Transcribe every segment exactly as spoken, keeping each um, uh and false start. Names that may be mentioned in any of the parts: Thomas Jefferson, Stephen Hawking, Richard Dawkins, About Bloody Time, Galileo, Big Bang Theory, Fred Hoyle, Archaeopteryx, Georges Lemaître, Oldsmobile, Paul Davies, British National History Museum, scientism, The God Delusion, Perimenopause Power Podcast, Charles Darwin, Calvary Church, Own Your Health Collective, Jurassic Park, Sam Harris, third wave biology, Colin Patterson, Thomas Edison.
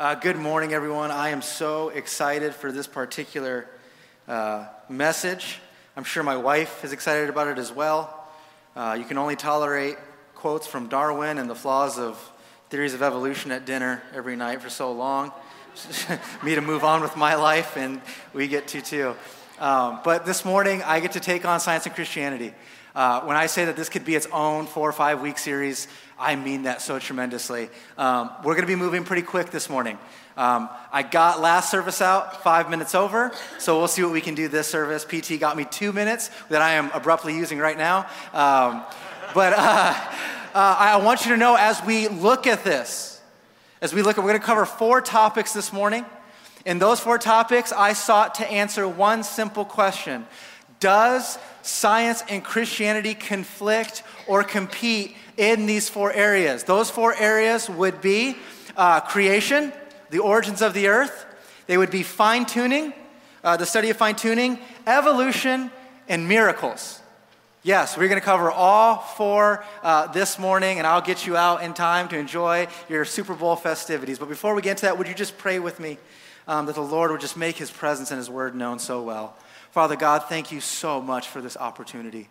Uh, good morning, everyone. I am so excited for this particular uh, message. I'm sure my wife is excited about it as well. Uh, you can only tolerate quotes from Darwin and the flaws of theories of evolution at dinner every night for so long. Me to move on with my life, and we get to too. Um, but this morning, I get to take on science and Christianity. Uh, when I say that this could be its own four or five week series, I mean that so tremendously. Um, we're going to be moving pretty quick this morning. Um, I got last service out five minutes over, so we'll see what we can do this service. P T got me two minutes that I am abruptly using right now. Um, but uh, uh, I want you to know as we look at this, as we look at, we're going to cover four topics this morning. In those four topics, I sought to answer one simple question. Does science and Christianity conflict or compete in these four areas? Those four areas would be uh, creation, the origins of the earth. They would be fine-tuning, uh, the study of fine-tuning, evolution, and miracles. Yes, we're going to cover all four uh, this morning, and I'll get you out in time to enjoy your Super Bowl festivities. But before we get into that, would you just pray with me um, that the Lord would just make his presence and his word known so well. Father God, thank you so much for this opportunity.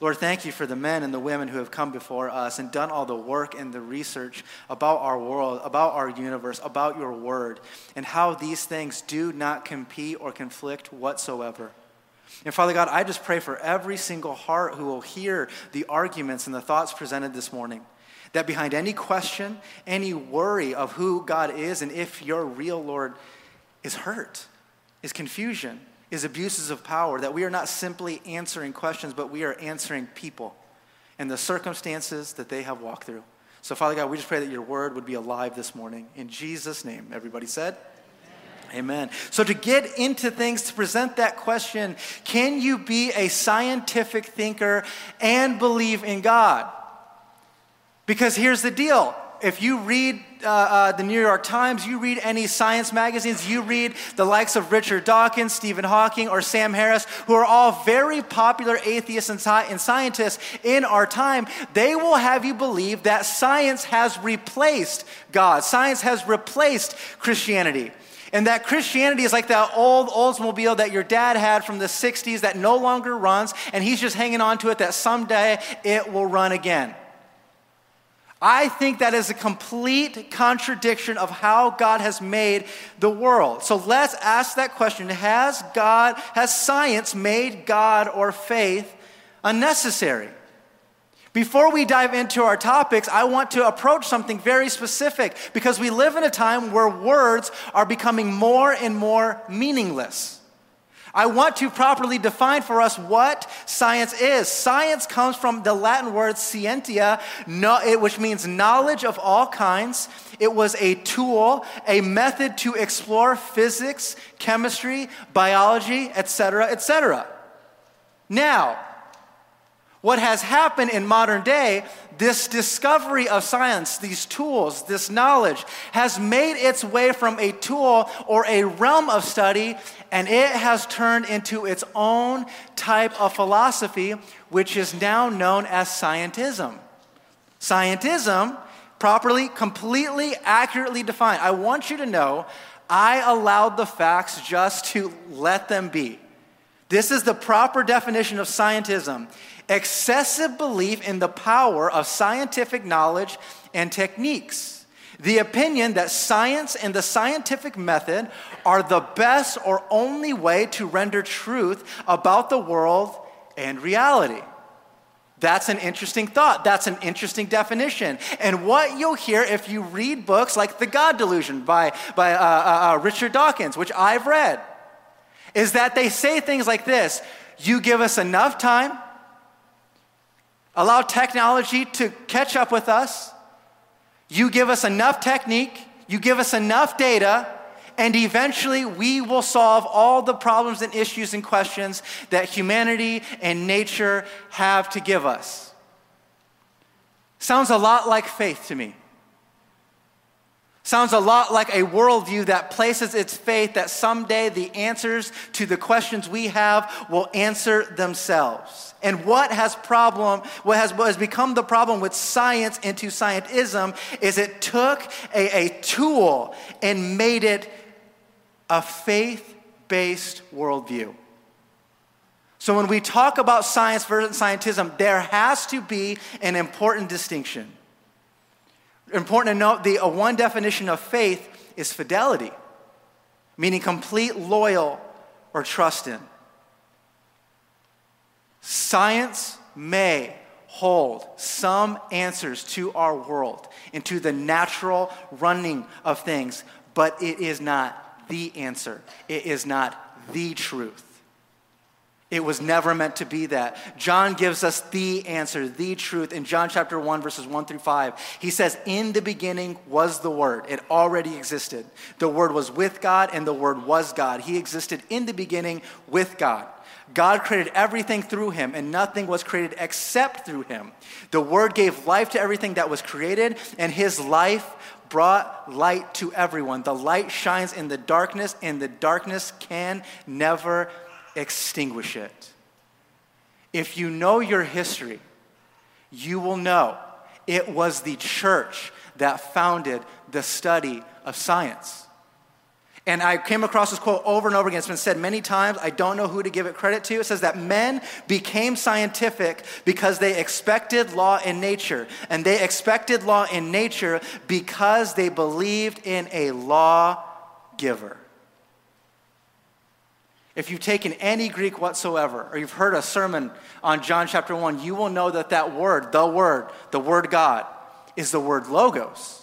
Lord, thank you for the men and the women who have come before us and done all the work and the research about our world, about our universe, about your word, and how these things do not compete or conflict whatsoever. And Father God, I just pray for every single heart who will hear the arguments and the thoughts presented this morning, that behind any question, any worry of who God is and if you're real, Lord, is hurt, is confusion, is abuses of power, that we are not simply answering questions, but we are answering people and the circumstances that they have walked through. So, Father God, we just pray that your word would be alive this morning. In Jesus' name, everybody said? Amen. Amen. So to get into things, to present that question, can you be a scientific thinker and believe in God? Because here's the deal. If you read uh, uh, the New York Times, you read any science magazines, you read the likes of Richard Dawkins, Stephen Hawking, or Sam Harris, who are all very popular atheists and, sci- and scientists in our time, they will have you believe that science has replaced God. Science has replaced Christianity. And that Christianity is like that old Oldsmobile that your dad had from the sixties that no longer runs, and he's just hanging on to it that someday it will run again. I think that is a complete contradiction of how God has made the world. So let's ask that question. Has God, has science made God or faith unnecessary? Before we dive into our topics, I want to approach something very specific because we live in a time where words are becoming more and more meaningless. I want to properly define for us what science is. Science comes from the Latin word scientia, which means knowledge of all kinds. It was a tool, a method to explore physics, chemistry, biology, et cetera, et cetera. Now, what has happened in modern day, this discovery of science, these tools, this knowledge, has made its way from a tool or a realm of study, and it has turned into its own type of philosophy, which is now known as scientism. Scientism, properly, completely, accurately defined. I want you to know, I allowed the facts just to let them be. This is the proper definition of scientism. Excessive belief in the power of scientific knowledge and techniques. The opinion that science and the scientific method are the best or only way to render truth about the world and reality. That's an interesting thought. That's an interesting definition. And what you'll hear if you read books like The God Delusion by, by uh, uh, Richard Dawkins, which I've read, is that they say things like this: you give us enough time, allow technology to catch up with us, you give us enough technique, you give us enough data, and eventually we will solve all the problems and issues and questions that humanity and nature have to give us. Sounds a lot like faith to me. Sounds a lot like a worldview that places its faith that someday the answers to the questions we have will answer themselves. And what has problem, what has, what has become the problem with science into scientism is it took a, a tool and made it a faith-based worldview. So when we talk about science versus scientism, there has to be an important distinction. Important to note, the uh, one definition of faith is fidelity, meaning complete loyal or trust in. Science may hold some answers to our world and to the natural running of things, but it is not the answer. It is not the truth. It was never meant to be that. John gives us the answer, the truth, in John chapter one, verses one through five. He says, in the beginning was the Word. It already existed. The Word was with God, and the Word was God. He existed in the beginning with God. God created everything through him, and nothing was created except through him. The Word gave life to everything that was created, and his life brought light to everyone. The light shines in the darkness, and the darkness can never extinguish it. If you know your history, you will know it was the church that founded the study of science. And I came across this quote over and over again. It's been said many times. I don't know who to give it credit to. It says that men became scientific because they expected law in nature. And they expected law in nature because they believed in a law giver. If you've taken any Greek whatsoever, or you've heard a sermon on John chapter one, you will know that that word, the word, the word God, is the word logos.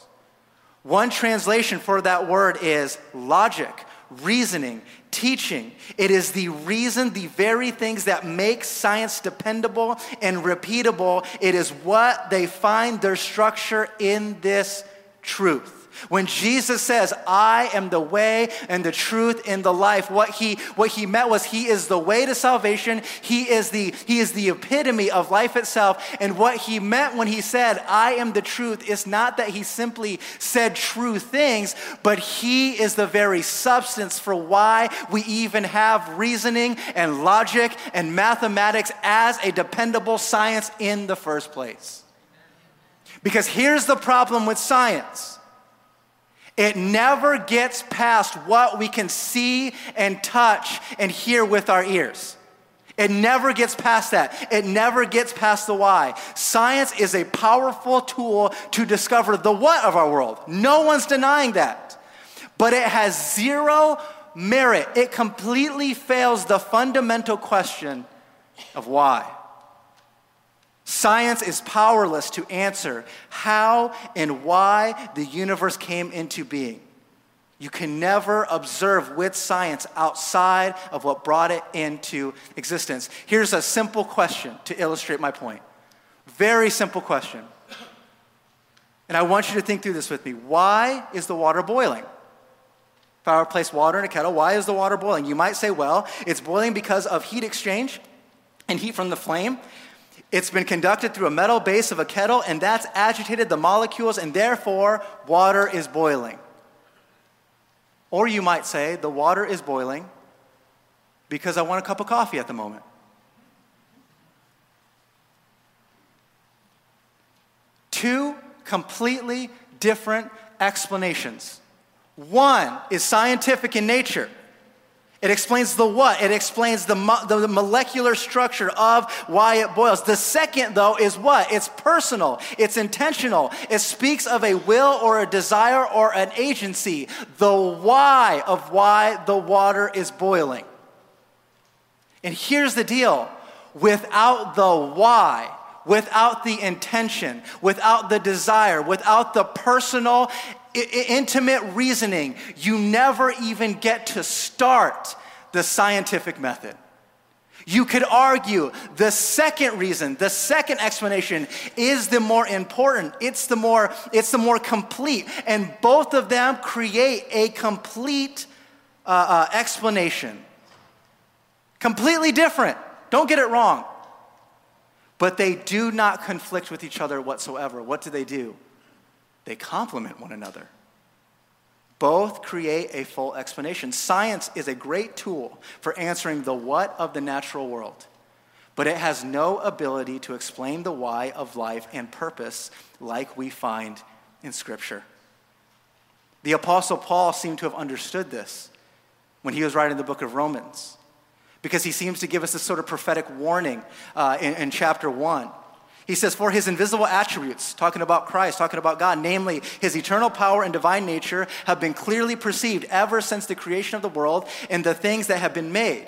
One translation for that word is logic, reasoning, teaching. It is the reason, the very things that make science dependable and repeatable. It is what they find their structure in this truth. When Jesus says, I am the way and the truth and the life, what he what he meant was he is the way to salvation. He is the he is the epitome of life itself. And what he meant when he said, I am the truth, is not that he simply said true things, but he is the very substance for why we even have reasoning and logic and mathematics as a dependable science in the first place. Because here's the problem with science. It never gets past what we can see and touch and hear with our ears. It never gets past that. It never gets past the why. Science is a powerful tool to discover the what of our world. No one's denying that. But it has zero merit. It completely fails the fundamental question of why. Science is powerless to answer how and why the universe came into being. You can never observe with science outside of what brought it into existence. Here's a simple question to illustrate my point. Very simple question. And I want you to think through this with me. Why is the water boiling? If I were to place water in a kettle, why is the water boiling? You might say, well, it's boiling because of heat exchange and heat from the flame. It's been conducted through a metal base of a kettle, and that's agitated the molecules, and therefore, water is boiling. Or you might say, the water is boiling because I want a cup of coffee at the moment. Two completely different explanations. One is scientific in nature. It explains the what. It explains the, mo- the molecular structure of why it boils. The second, though, is what? It's personal. It's intentional. It speaks of a will or a desire or an agency. The why of why the water is boiling. And here's the deal. Without the why, without the intention, without the desire, without the personal intimate reasoning, you never even get to start the scientific method. You could argue the second reason, the second explanation is the more important. It's the more, it's the more complete. And both of them create a complete uh, uh, explanation. Completely different. Don't get it wrong. But they do not conflict with each other whatsoever. What do they do? They complement one another. Both create a full explanation. Science is a great tool for answering the what of the natural world, but it has no ability to explain the why of life and purpose like we find in Scripture. The Apostle Paul seemed to have understood this when he was writing the book of Romans, because he seems to give us this sort of prophetic warning uh, in, in chapter one. He says, for his invisible attributes, talking about Christ, talking about God, namely his eternal power and divine nature, have been clearly perceived ever since the creation of the world and the things that have been made.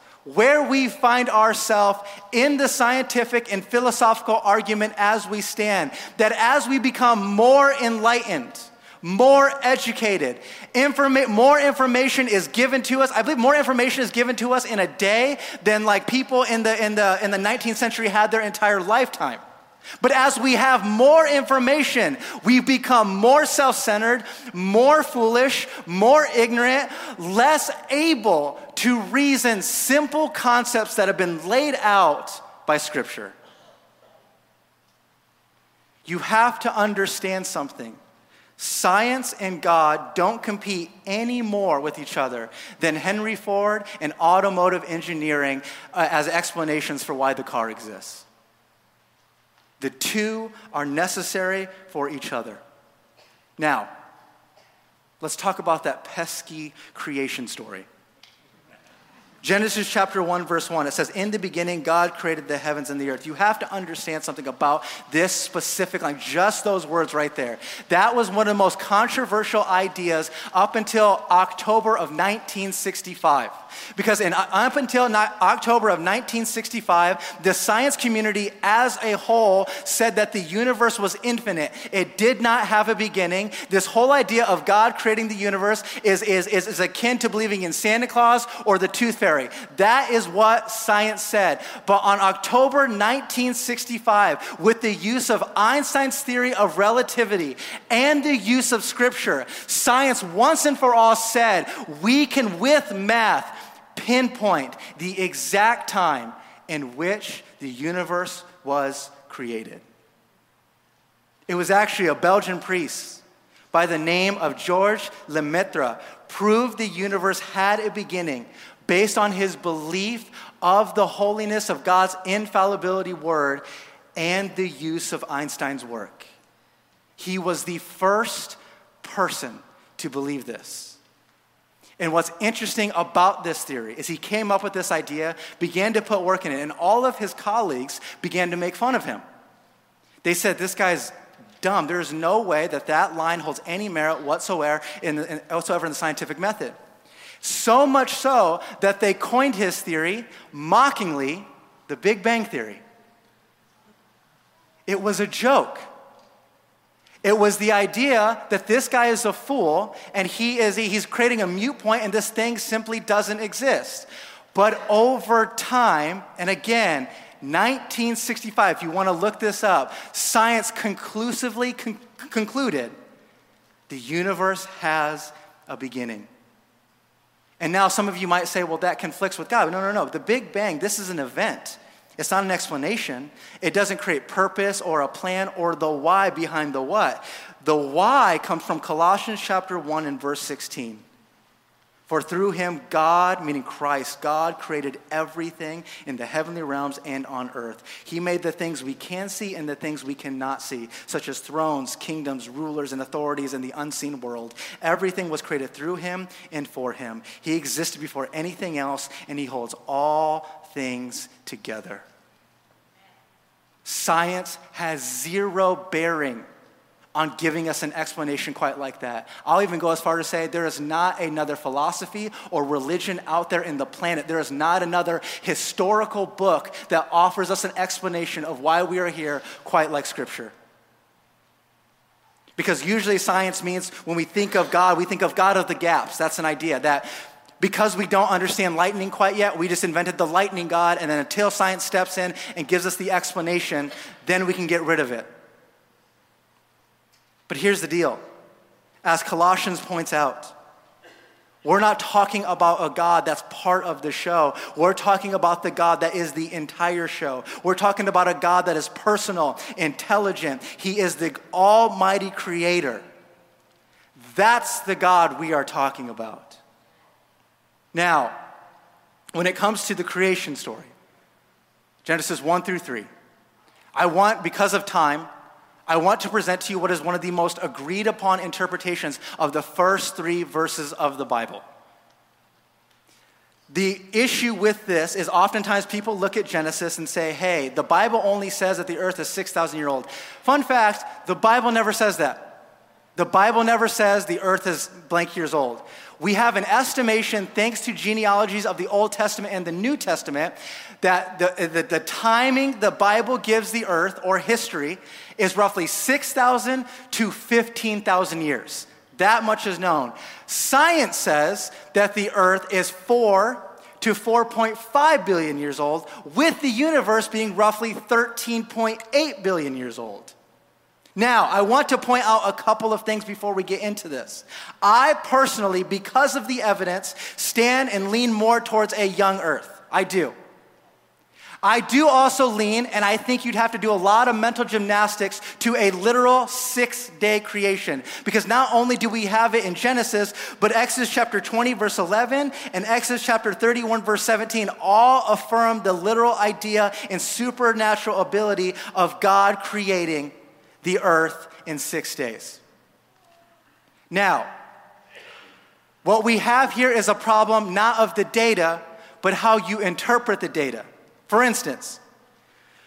where we find ourselves in the scientific and philosophical argument as we stand, that as we become more enlightened, more educated, informa- more information is given to us. I believe more information is given to us in a day than like people in the, in the, in the nineteenth century had their entire lifetime. But as we have more information, we become more self-centered, more foolish, more ignorant, less able to reason simple concepts that have been laid out by Scripture. You have to understand something. Science and God don't compete any more with each other than Henry Ford and automotive engineering uh, as explanations for why the car exists. The two are necessary for each other. Now, let's talk about that pesky creation story. Genesis chapter one, verse one, it says, in the beginning, God created the heavens and the earth. You have to understand something about this specific, like just those words right there. That was one of the most controversial ideas up until October of nineteen sixty-five. Because in, up until October of nineteen sixty-five, the science community as a whole said that the universe was infinite. It did not have a beginning. This whole idea of God creating the universe is, is, is, is akin to believing in Santa Claus or the tooth fairy. That is what science said. But on October nineteen sixty-five, with the use of Einstein's theory of relativity and the use of Scripture, science once and for all said, we can, with math, pinpoint the exact time in which the universe was created. It was actually a Belgian priest by the name of Georges Lemaître proved the universe had a beginning based on his belief of the holiness of God's infallibility word and the use of Einstein's work. He was the first person to believe this. And what's interesting about this theory is he came up with this idea, began to put work in it, and all of his colleagues began to make fun of him. They said, this guy's dumb. There is no way that that line holds any merit whatsoever in the, in, whatsoever in the scientific method. So much so that they coined his theory, mockingly, the Big Bang Theory. It was a joke. It was the idea that this guy is a fool and he is he's creating a moot point and this thing simply doesn't exist. But over time, and again, nineteen sixty-five, if you want to look this up, science conclusively con- concluded the universe has a beginning. And now some of you might say, well, that conflicts with God. No, no, no. The Big Bang, this is an event. It's not an explanation. It doesn't create purpose or a plan or the why behind the what. The why comes from Colossians chapter one and verse sixteen. For through him, God, meaning Christ, God created everything in the heavenly realms and on earth. He made the things we can see and the things we cannot see, such as thrones, kingdoms, rulers, and authorities in the unseen world. Everything was created through him and for him. He existed before anything else, and he holds all things together. Science has zero bearing on giving us an explanation quite like that. I'll even go as far to say there is not another philosophy or religion out there in the planet. There is not another historical book that offers us an explanation of why we are here quite like Scripture. Because usually science means when we think of God, we think of God of the gaps. That's an idea that because we don't understand lightning quite yet, we just invented the lightning god, and then until science steps in and gives us the explanation, then we can get rid of it. But here's the deal. As Colossians points out, we're not talking about a God that's part of the show. We're talking about the God that is the entire show. We're talking about a God that is personal, intelligent. He is the almighty creator. That's the God we are talking about. Now, when it comes to the creation story, Genesis one through three, I want, because of time, I want to present to you what is one of the most agreed upon interpretations of the first three verses of the Bible. The issue with this is oftentimes people look at Genesis and say, hey, the Bible only says that the earth is six thousand years old. Fun fact, the Bible never says that. The Bible never says the earth is blank years old. We have an estimation, thanks to genealogies of the Old Testament and the New Testament, that the, the, the timing the Bible gives the earth, or history, is roughly six thousand to fifteen thousand years. That much is known. Science says that the earth is four to four point five billion years old, with the universe being roughly thirteen point eight billion years old. Now, I want to point out a couple of things before we get into this. I personally, because of the evidence, stand and lean more towards a young earth. I do. I do also lean, and I think you'd have to do a lot of mental gymnastics to a literal six-day creation. Because not only do we have it in Genesis, but Exodus chapter twenty, verse eleven, and Exodus chapter thirty-one, verse seventeen all affirm the literal idea and supernatural ability of God creating the earth in six days. Now, what we have here is a problem not of the data, but how you interpret the data. For instance,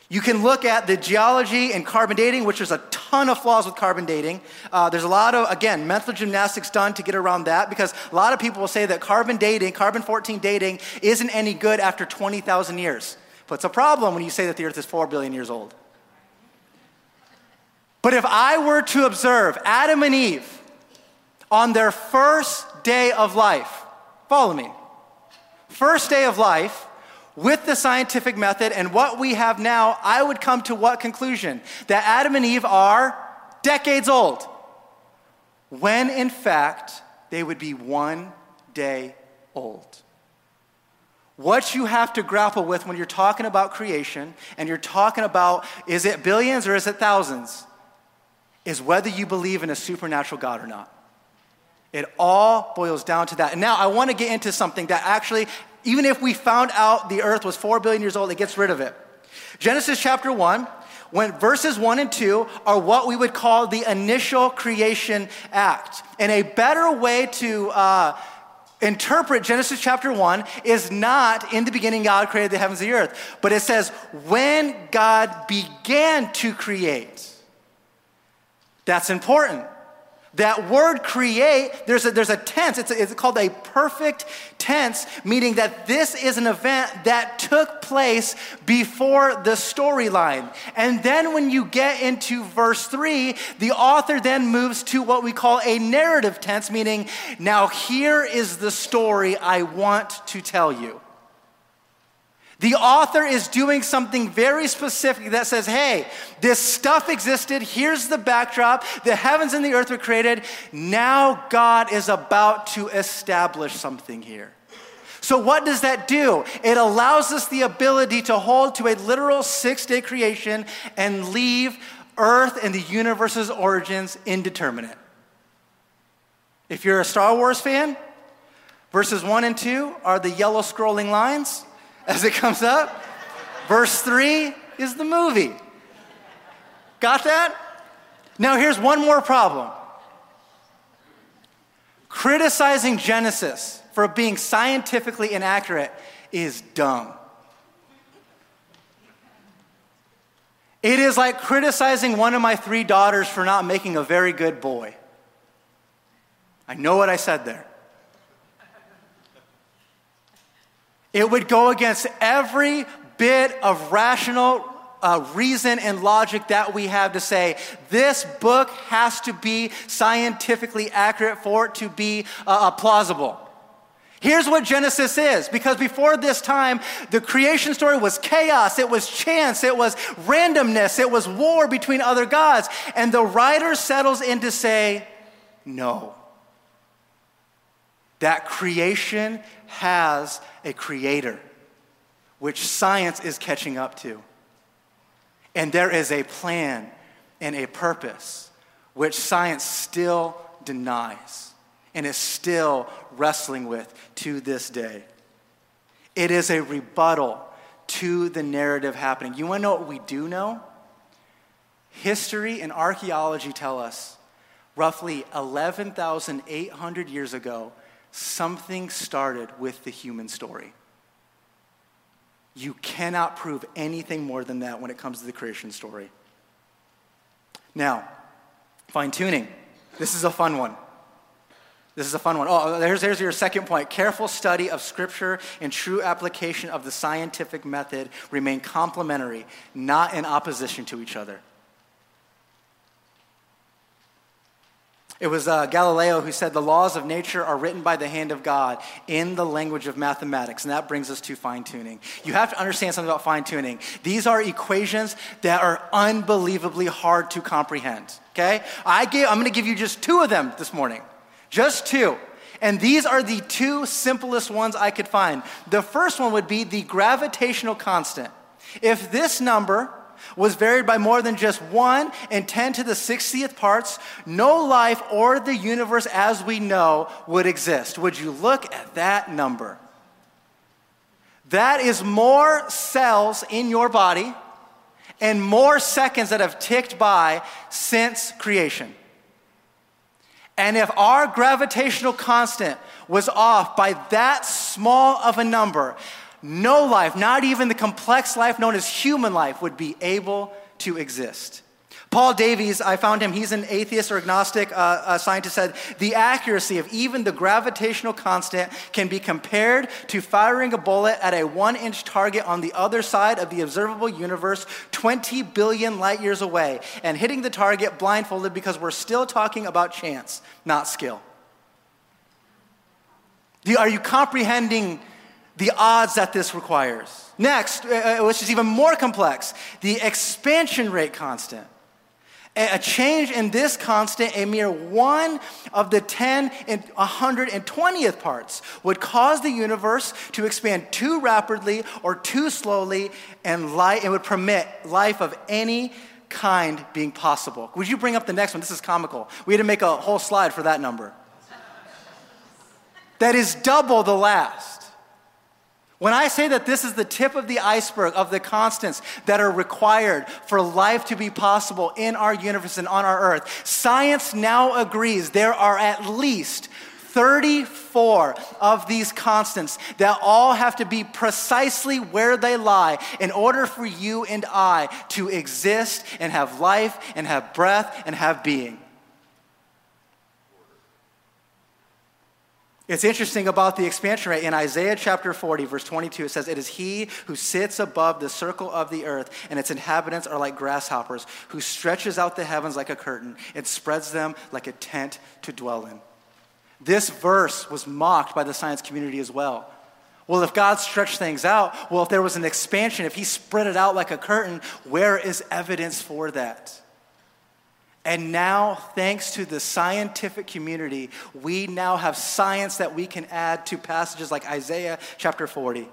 you can look at the geology and carbon dating, which there's a ton of flaws with carbon dating. Uh, there's a lot of, again, mental gymnastics done to get around that, because a lot of people will say that carbon dating, carbon fourteen dating, isn't any good after twenty thousand years. But it's a problem when you say that the earth is four billion years old. But if I were to observe Adam and Eve on their first day of life, follow me, first day of life with the scientific method and what we have now, I would come to what conclusion? That Adam and Eve are decades old, when in fact they would be one day old. What you have to grapple with when you're talking about creation and you're talking about is it billions or is it thousands? Is whether you believe in a supernatural God or not. It all boils down to that. And now I want to get into something that actually, even if we found out the earth was four billion years old, it gets rid of it. Genesis chapter one, when verses one and two are what we would call the initial creation act. And a better way to uh, interpret Genesis chapter one is not in the beginning God created the heavens and the earth, but it says when God began to create. That's important. That word create, there's a, there's a tense. It's, a, it's called a perfect tense, meaning that this is an event that took place before the storyline. And then when you get into verse three, the author then moves to what we call a narrative tense, meaning now here is the story I want to tell you. The author is doing something very specific that says, hey, this stuff existed. Here's the backdrop. The heavens and the earth were created. Now God is about to establish something here. So what does that do? It allows us the ability to hold to a literal six-day creation and leave earth and the universe's origins indeterminate. If you're a Star Wars fan, verses one and two are the yellow scrolling lines as it comes up. Verse three is the movie. Got that? Now here's one more problem. Criticizing Genesis for being scientifically inaccurate is dumb. It is like criticizing one of my three daughters for not making a very good boy. I know what I said there. It would go against every bit of rational uh, reason and logic that we have to say, this book has to be scientifically accurate for it to be uh, plausible. Here's what Genesis is, because before this time, the creation story was chaos, it was chance, it was randomness, it was war between other gods. And the writer settles in to say, no, that creation has a creator, which science is catching up to. And there is a plan and a purpose, which science still denies and is still wrestling with to this day. It is a rebuttal to the narrative happening. You want to know what we do know? History and archaeology tell us roughly eleven thousand eight hundred years ago, something started with the human story. You cannot prove anything more than that when it comes to the creation story. Now, fine-tuning. This is a fun one. This is a fun one. Oh, here's, here's your second point. Careful study of Scripture and true application of the scientific method remain complementary, not in opposition to each other. It was uh, Galileo who said the laws of nature are written by the hand of God in the language of mathematics, and that brings us to fine-tuning. You have to understand something about fine-tuning. These are equations that are unbelievably hard to comprehend, okay? I gave, I'm going to give you just two of them this morning. Just two. And these are the two simplest ones I could find. The first one would be the gravitational constant. If this number was varied by more than just one and ten to the sixtieth parts, no life or the universe as we know would exist. Would you look at that number? That is more cells in your body and more seconds that have ticked by since creation. And if our gravitational constant was off by that small of a number, no life, not even the complex life known as human life, would be able to exist. Paul Davies, I found him, he's an atheist or agnostic uh, uh, scientist, said, the accuracy of even the gravitational constant can be compared to firing a bullet at a one-inch target on the other side of the observable universe twenty billion light years away and hitting the target blindfolded because we're still talking about chance, not skill. Are you comprehending the odds that this requires? Next, uh, which is even more complex, the expansion rate constant. A change in this constant, a mere one of the ten and one hundred twentieth parts, would cause the universe to expand too rapidly or too slowly, and light, it would permit life of any kind being possible. Would you bring up the next one? This is comical. We had to make a whole slide for that number. That is double the last. When I say that this is the tip of the iceberg of the constants that are required for life to be possible in our universe and on our earth, science now agrees there are at least thirty-four of these constants that all have to be precisely where they lie in order for you and I to exist and have life and have breath and have being. It's interesting about the expansion rate. In Isaiah chapter forty, verse twenty-two, it says, "It is he who sits above the circle of the earth, and its inhabitants are like grasshoppers, who stretches out the heavens like a curtain and spreads them like a tent to dwell in." This verse was mocked by the science community as well. Well, if God stretched things out, well, if there was an expansion, if he spread it out like a curtain, where is evidence for that? And now, thanks to the scientific community, we now have science that we can add to passages like Isaiah chapter forty.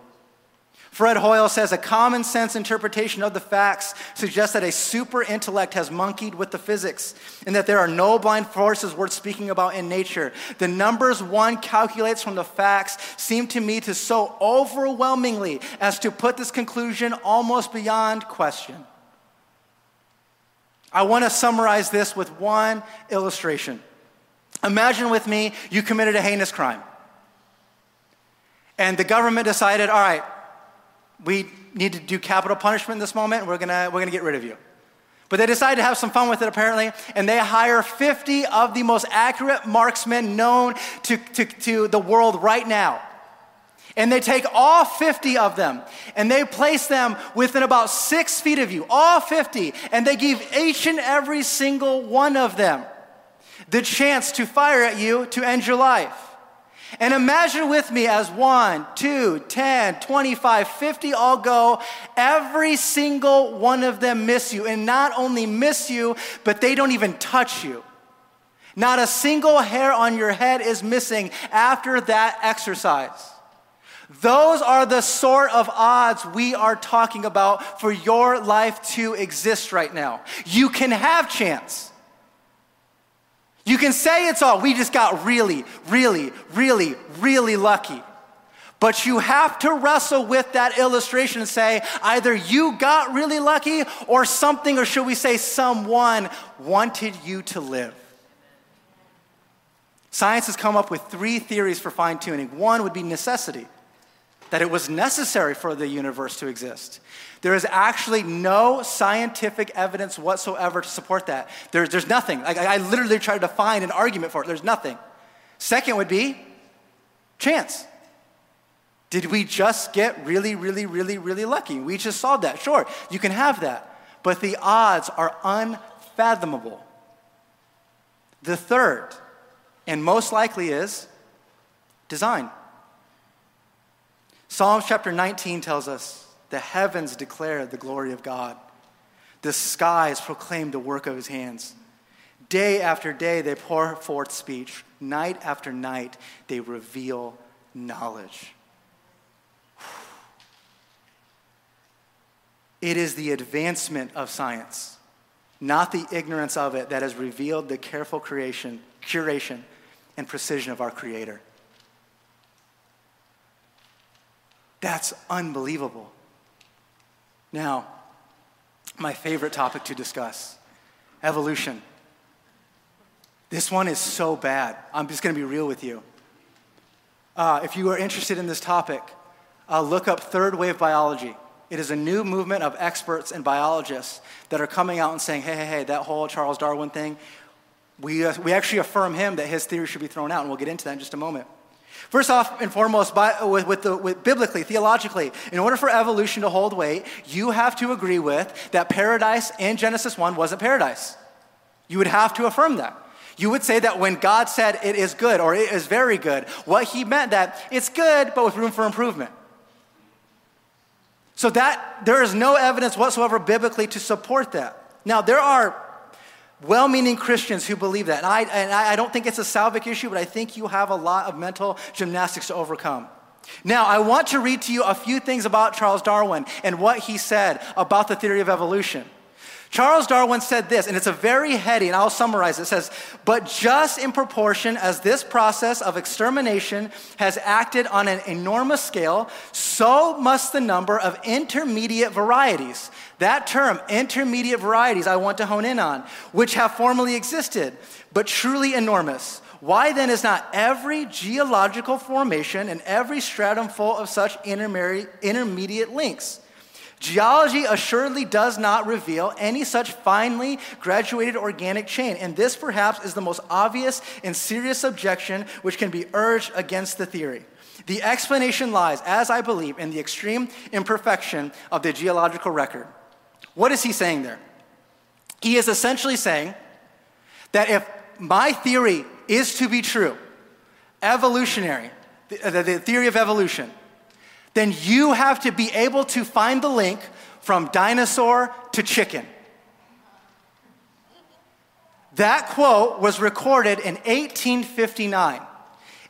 Fred Hoyle says, a common sense interpretation of the facts suggests that a super intellect has monkeyed with the physics and that there are no blind forces worth speaking about in nature. The numbers one calculates from the facts seem to me to so overwhelmingly as to put this conclusion almost beyond question. I want to summarize this with one illustration. Imagine with me, you committed a heinous crime. And the government decided, all right, we need to do capital punishment in this moment. We're going to we're going to get rid of you. But they decided to have some fun with it, apparently, and they hire fifty of the most accurate marksmen known to, to, to the world right now. And they take all fifty of them, and they place them within about six feet of you, all fifty, and they give each and every single one of them the chance to fire at you to end your life. And imagine with me as one, two, ten, twenty-five, fifty all go, every single one of them miss you. And not only miss you, but they don't even touch you. Not a single hair on your head is missing after that exercise. Those are the sort of odds we are talking about for your life to exist right now. You can have chance. You can say it's all, we just got really, really, really, really lucky. But you have to wrestle with that illustration and say, either you got really lucky or something, or should we say someone wanted you to live. Science has come up with three theories for fine-tuning. One would be necessity, that it was necessary for the universe to exist. There is actually no scientific evidence whatsoever to support that. There, there's nothing. I, I literally tried to find an argument for it. There's nothing. Second would be chance. Did we just get really, really, really, really lucky? We just solved that. Sure, you can have that. But the odds are unfathomable. The third, and most likely, is design. Psalms chapter nineteen tells us, the heavens declare the glory of God. The skies proclaim the work of his hands. Day after day, they pour forth speech. Night after night, they reveal knowledge. It is the advancement of science, not the ignorance of it, that has revealed the careful creation, curation and precision of our Creator. That's unbelievable. Now, my favorite topic to discuss, evolution. This one is so bad. I'm just going to be real with you. Uh, if you are interested in this topic, uh, look up third wave biology. It is a new movement of experts and biologists that are coming out and saying, hey, hey, hey, that whole Charles Darwin thing, we, uh, we actually affirm him that his theory should be thrown out, and we'll get into that in just a moment. First off and foremost, by, with, with the, with biblically, theologically, in order for evolution to hold weight, you have to agree with that paradise in Genesis one wasn't paradise. You would have to affirm that. You would say that when God said it is good or it is very good, what he meant that it's good but with room for improvement. So that there is no evidence whatsoever biblically to support that. Now, there are well-meaning Christians who believe that. And I, and I don't think it's a salvific issue, but I think you have a lot of mental gymnastics to overcome. Now, I want to read to you a few things about Charles Darwin and what he said about the theory of evolution. Charles Darwin said this, and it's a very heady, and I'll summarize it. It says, but just in proportion as this process of extermination has acted on an enormous scale, so must the number of intermediate varieties, that term, intermediate varieties, I want to hone in on, which have formerly existed, but truly enormous. Why then is not every geological formation and every stratum full of such intermediate links? Geology assuredly does not reveal any such finely graduated organic chain, and this perhaps is the most obvious and serious objection which can be urged against the theory. The explanation lies, as I believe, in the extreme imperfection of the geological record. What is he saying there? He is essentially saying that if my theory is to be true, evolutionary, the, the theory of evolution, then you have to be able to find the link from dinosaur to chicken. That quote was recorded in eighteen fifty-nine.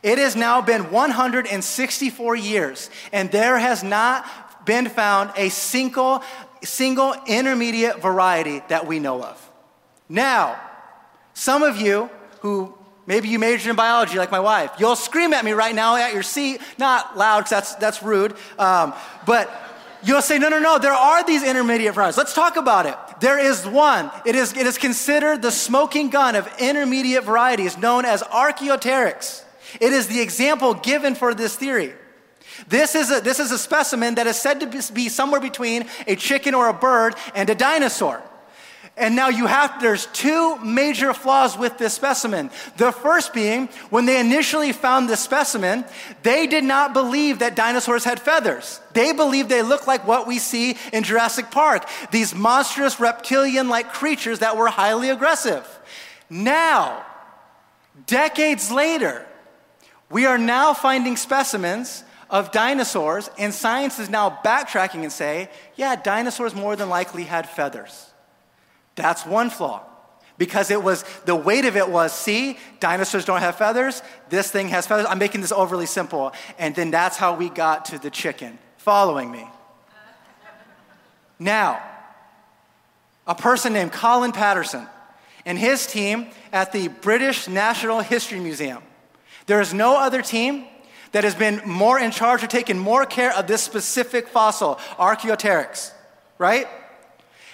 It has now been one hundred sixty-four years, and there has not been found a single, single intermediate variety that we know of. Now, some of you who maybe you majored in biology like my wife. You'll scream at me right now at your seat. Not loud, because that's, that's rude. Um, but you'll say, no, no, no, there are these intermediate varieties. Let's talk about it. There is one. It is, it is considered the smoking gun of intermediate varieties, known as Archaeopteryx. It is the example given for this theory. This is a, this is a specimen that is said to be somewhere between a chicken or a bird and a dinosaur. And now you have, there's two major flaws with this specimen. The first being, when they initially found this specimen, they did not believe that dinosaurs had feathers. They believed they looked like what we see in Jurassic Park, these monstrous reptilian-like creatures that were highly aggressive. Now, decades later, We are now finding specimens of dinosaurs, and science is now backtracking and say, yeah, dinosaurs more than likely had feathers. That's one flaw, because it was, the weight of it was, see, dinosaurs don't have feathers, this thing has feathers. I'm making this overly simple. And then that's how we got to the chicken. Following me? Now, a person named Colin Patterson and his team at the British National History Museum. There is no other team that has been more in charge or taken more care of this specific fossil, Archaeopteryx, right?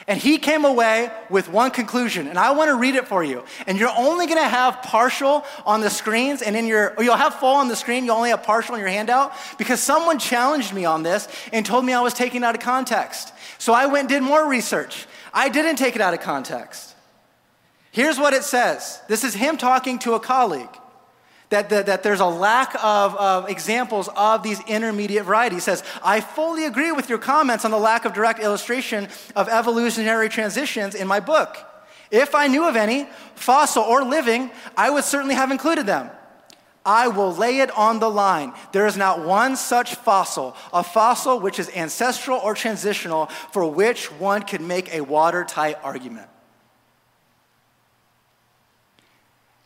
And he came away with one conclusion, and I want to read it for you. And you're only going to have partial on the screens, and in your, or you'll have full on the screen, you'll only have partial in your handout, because someone challenged me on this and told me I was taking it out of context. So I went and did more research. I didn't take it out of context. Here's what it says. This is him talking to a colleague. That, that, that there's a lack of, of examples of these intermediate varieties. He says, I fully agree with your comments on the lack of direct illustration of evolutionary transitions in my book. If I knew of any, fossil or living, I would certainly have included them. I will lay it on the line. There is not one such fossil, a fossil which is ancestral or transitional, for which one could make a watertight argument.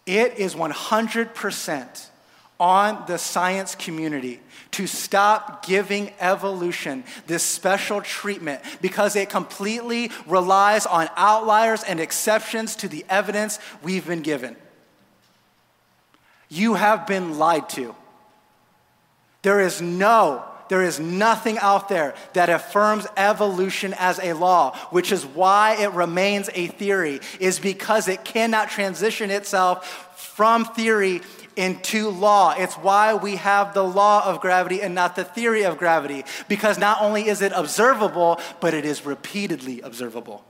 It is one hundred percent on the science community to stop giving evolution this special treatment, because it completely relies on outliers and exceptions to the evidence we've been given. You have been lied to. There is no There is nothing out there that affirms evolution as a law, which is why it remains a theory, is because it cannot transition itself from theory into law. It's why we have the law of gravity and not the theory of gravity, because not only is it observable, but it is repeatedly observable.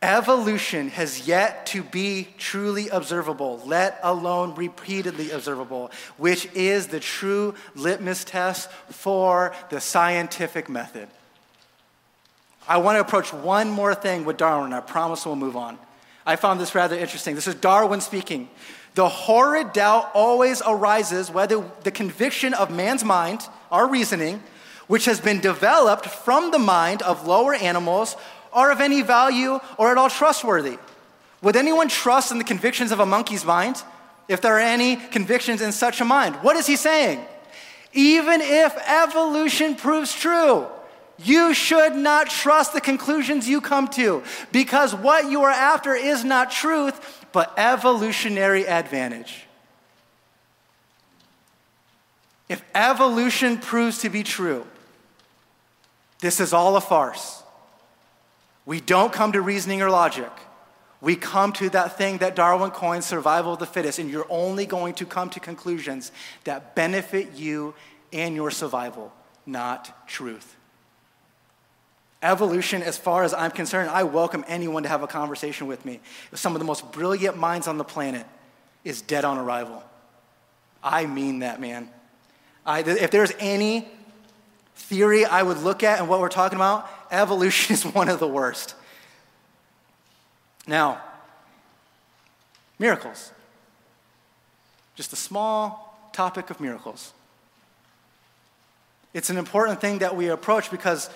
Evolution has yet to be truly observable, let alone repeatedly observable, which is the true litmus test for the scientific method. I want to approach one more thing with Darwin. I promise we'll move on. I found this rather interesting. This is Darwin speaking. The horrid doubt always arises whether the conviction of man's mind, our reasoning, which has been developed from the mind of lower animals, are of any value or at all trustworthy. Would anyone trust in the convictions of a monkey's mind if there are any convictions in such a mind? What is he saying? Even if evolution proves true, you should not trust the conclusions you come to, because what you are after is not truth, but evolutionary advantage. If evolution proves to be true, this is all a farce. We don't come to reasoning or logic. We come to that thing that Darwin coined, survival of the fittest, and you're only going to come to conclusions that benefit you and your survival, not truth. Evolution, as far as I'm concerned, I welcome anyone to have a conversation with me. Some of the most brilliant minds on the planet is dead on arrival. I mean that, man. I, if there's any theory I would look at and what we're talking about, evolution is one of the worst. Now, miracles. Just a small topic of miracles. It's an important thing that we approach, because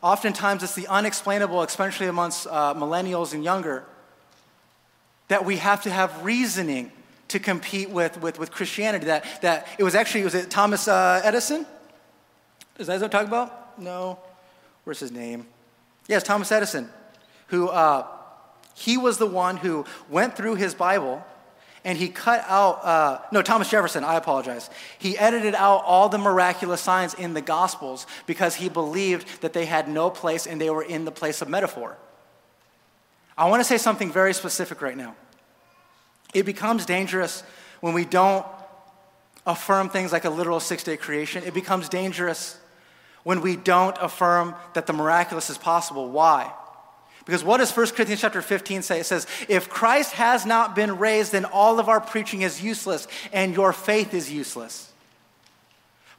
oftentimes it's the unexplainable, especially amongst uh, millennials and younger, that we have to have reasoning to compete with, with, with Christianity. That, that it was actually, was it Thomas uh, Edison? Is that what I'm talking about? No. Where's his name? Yes, Thomas Edison, who uh, he was the one who went through his Bible and he cut out, uh, no, Thomas Jefferson, I apologize. He edited out all the miraculous signs in the Gospels because he believed that they had no place and they were in the place of metaphor. I want to say something very specific right now. It becomes dangerous when we don't affirm things like a literal six-day creation. It becomes dangerous when we don't affirm that the miraculous is possible. Why? Because what does First Corinthians chapter fifteen say? It says, if Christ has not been raised, then all of our preaching is useless and your faith is useless.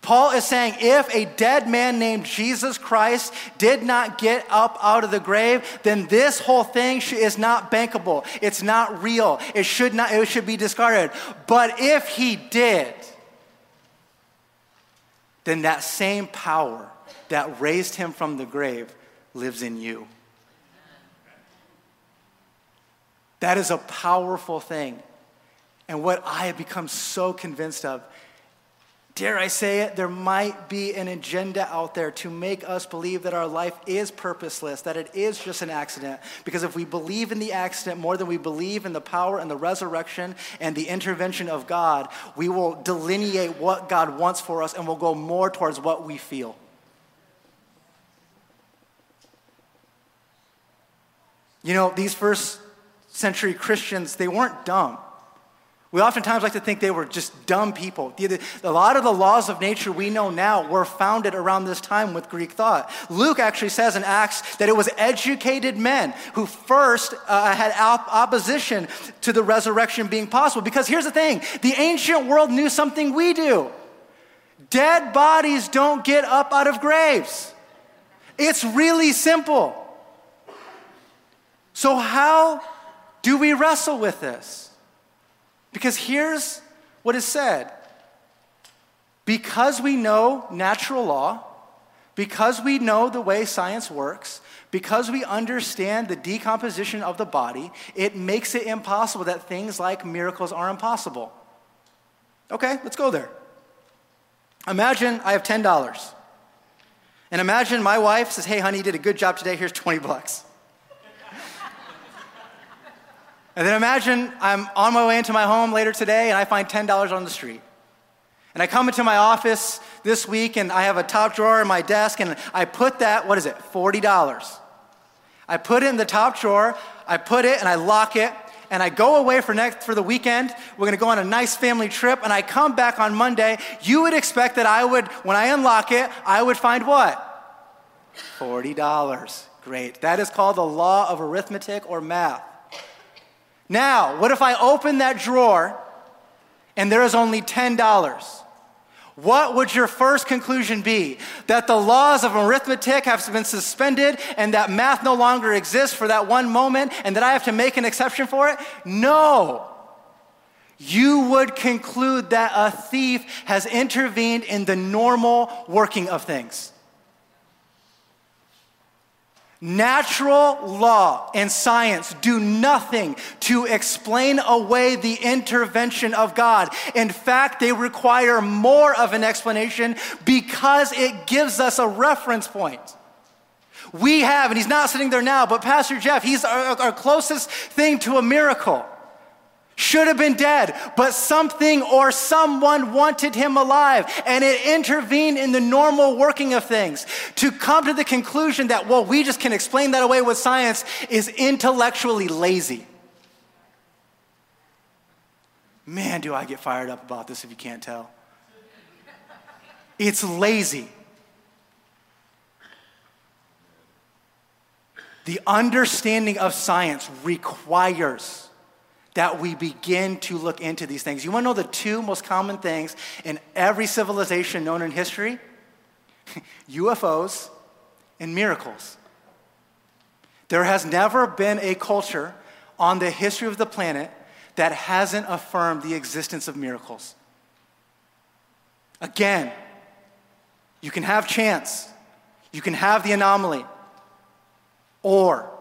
Paul is saying if a dead man named Jesus Christ did not get up out of the grave, then this whole thing is not bankable. It's not real. It should not. It should be discarded. But if he did, then that same power that raised him from the grave lives in you. That is a powerful thing. And what I have become so convinced of, dare I say it, there might be an agenda out there to make us believe that our life is purposeless, that it is just an accident. Because if we believe in the accident more than we believe in the power and the resurrection and the intervention of God, we will delineate what God wants for us and we'll go more towards what we feel. You know, these first century Christians, they weren't dumb. We oftentimes like to think they were just dumb people. A lot of the laws of nature we know now were founded around this time with Greek thought. Luke actually says in Acts that it was educated men who first uh, had op- opposition to the resurrection being possible. Because here's the thing, the ancient world knew something we do. Dead bodies don't get up out of graves. It's really simple. So how do we wrestle with this? Because here's what is said. Because we know natural law, because we know the way science works, because we understand the decomposition of the body, it makes it impossible that things like miracles are impossible. Okay, let's go there. Imagine I have ten dollars. And imagine my wife says, hey, honey, you did a good job today. Here's twenty bucks. And then imagine I'm on my way into my home later today and I find ten dollars on the street. And I come into my office this week and I have a top drawer in my desk and I put that, what is it, forty dollars. I put it in the top drawer, I put it and I lock it and I go away for next for the weekend. We're gonna go on a nice family trip and I come back on Monday. You would expect that I would, when I unlock it, I would find what? forty dollars, great. That is called the law of arithmetic or math. Now, what if I open that drawer and there is only ten dollars? What would your first conclusion be? That the laws of arithmetic have been suspended and that math no longer exists for that one moment and that I have to make an exception for it? No. You would conclude that a thief has intervened in the normal working of things. Natural law and science do nothing to explain away the intervention of God. In fact, they require more of an explanation because it gives us a reference point. We have, and he's not sitting there now, but Pastor Jeff, he's our, our closest thing to a miracle. Should have been dead, but something or someone wanted him alive, and it intervened in the normal working of things. To come to the conclusion that, well, we just can explain that away with science is intellectually lazy. Man, do I get fired up about this if you can't tell. It's lazy. The understanding of science requires that we begin to look into these things. You wanna know the two most common things in every civilization known in history? U F Os and miracles. There has never been a culture on the history of the planet that hasn't affirmed the existence of miracles. Again, you can have chance, you can have the anomaly, or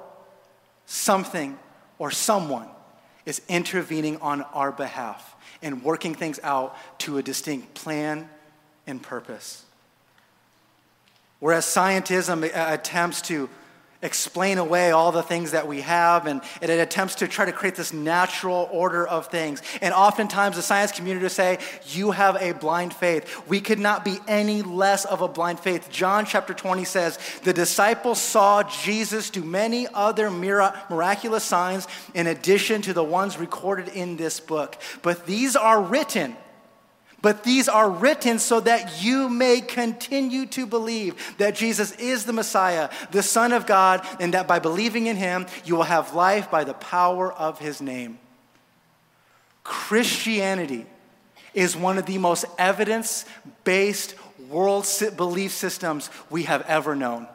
something or someone is intervening on our behalf and working things out to a distinct plan and purpose. Whereas scientism attempts to explain away all the things that we have, and it attempts to try to create this natural order of things. And oftentimes the science community will say, you have a blind faith. We could not be any less of a blind faith. John chapter twenty says, the disciples saw Jesus do many other miraculous signs in addition to the ones recorded in this book. But these are written But these are written so that you may continue to believe that Jesus is the Messiah, the Son of God, and that by believing in him, you will have life by the power of his name. Christianity is one of the most evidence-based world belief systems we have ever known.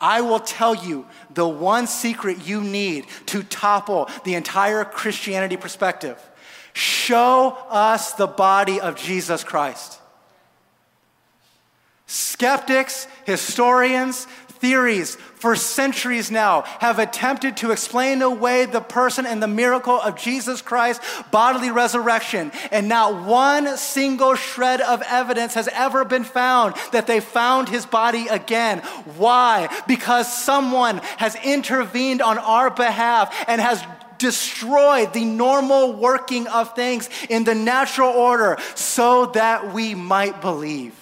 I will tell you the one secret you need to topple the entire Christianity perspective. Show us the body of Jesus Christ. Skeptics, historians, theories for centuries now have attempted to explain away the person and the miracle of Jesus Christ's bodily resurrection, and not one single shred of evidence has ever been found that they found his body again. Why? Because someone has intervened on our behalf and has destroyed the normal working of things in the natural order so that we might believe.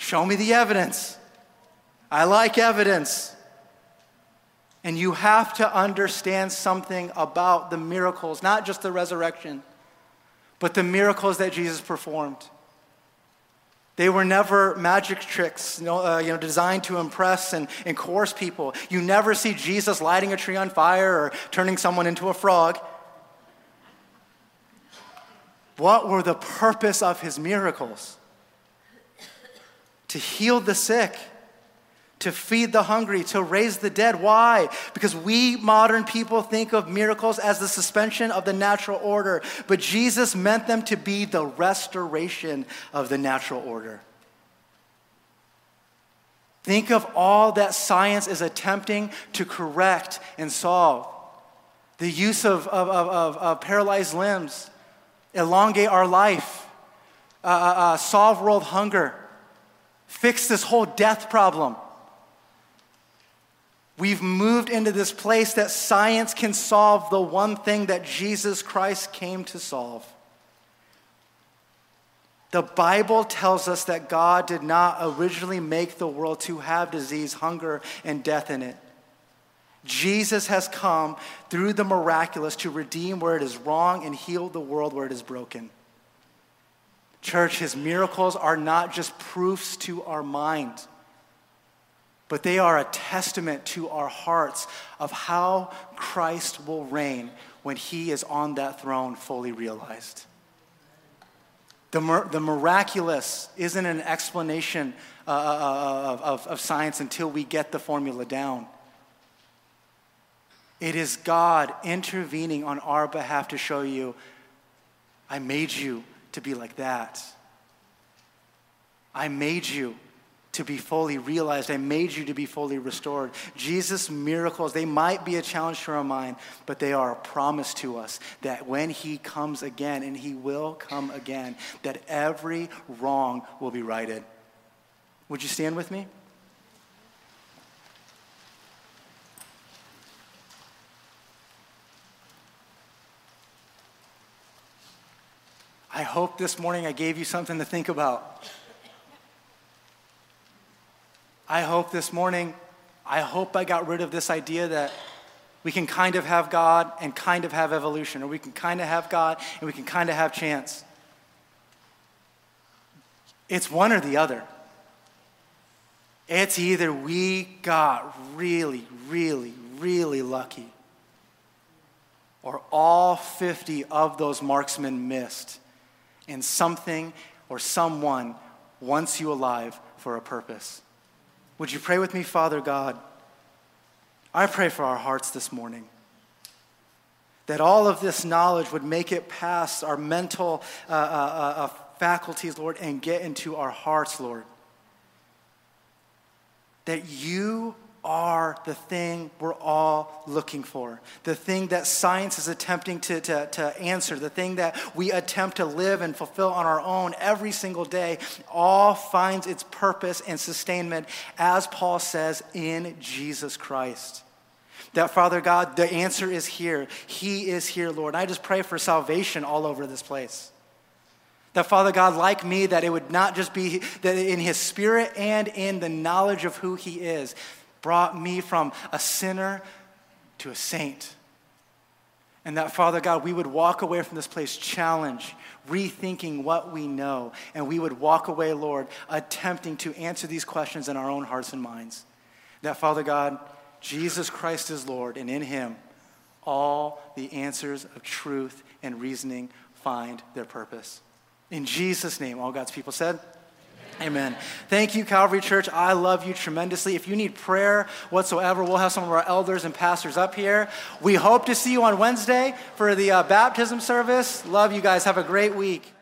Show me the evidence. I like evidence. And you have to understand something about the miracles, not just the resurrection, but the miracles that Jesus performed. They were never magic tricks, you know, uh, you know, designed to impress and, and coerce people. You never see Jesus lighting a tree on fire or turning someone into a frog. What were the purpose of his miracles? To heal the sick, to feed the hungry, to raise the dead. Why? Because we modern people think of miracles as the suspension of the natural order, but Jesus meant them to be the restoration of the natural order. Think of all that science is attempting to correct and solve. The use of, of, of, of, of paralyzed limbs, elongate our life, uh, uh, solve world hunger, fix this whole death problem. We've moved into this place that science can solve the one thing that Jesus Christ came to solve. The Bible tells us that God did not originally make the world to have disease, hunger, and death in it. Jesus has come through the miraculous to redeem where it is wrong and heal the world where it is broken. Church, his miracles are not just proofs to our mind, but they are a testament to our hearts of how Christ will reign when he is on that throne fully realized. The, mir- the miraculous isn't an explanation uh, of, of science until we get the formula down. It is God intervening on our behalf to show you, I made you to be like that. I made you to be fully realized. I made you to be fully restored. Jesus' miracles, they might be a challenge to our mind, but they are a promise to us that when he comes again, and he will come again, that every wrong will be righted. Would you stand with me? I hope this morning I gave you something to think about. I hope this morning, I hope I got rid of this idea that we can kind of have God and kind of have evolution, or we can kind of have God and we can kind of have chance. It's one or the other. It's either we got really, really, really lucky, or all fifty of those marksmen missed. And something or someone wants you alive for a purpose. Would you pray with me, Father God? I pray for our hearts this morning, that all of this knowledge would make it past our mental uh, uh, uh, faculties, Lord, and get into our hearts, Lord. That you are the thing we're all looking for, the thing that science is attempting to, to, to answer, the thing that we attempt to live and fulfill on our own every single day, all finds its purpose and sustainment, as Paul says, in Jesus Christ. That, Father God, the answer is here. He is here, Lord. I just pray for salvation all over this place. That, Father God, like me, that it would not just be that in his spirit and in the knowledge of who he is, brought me from a sinner to a saint. And that, Father God, we would walk away from this place challenged, rethinking what we know, and we would walk away, Lord, attempting to answer these questions in our own hearts and minds. That, Father God, Jesus Christ is Lord, and in him, all the answers of truth and reasoning find their purpose. In Jesus' name, all God's people said, amen. Thank you, Calvary Church. I love you tremendously. If you need prayer whatsoever, we'll have some of our elders and pastors up here. We hope to see you on Wednesday for the uh, baptism service. Love you guys. Have a great week.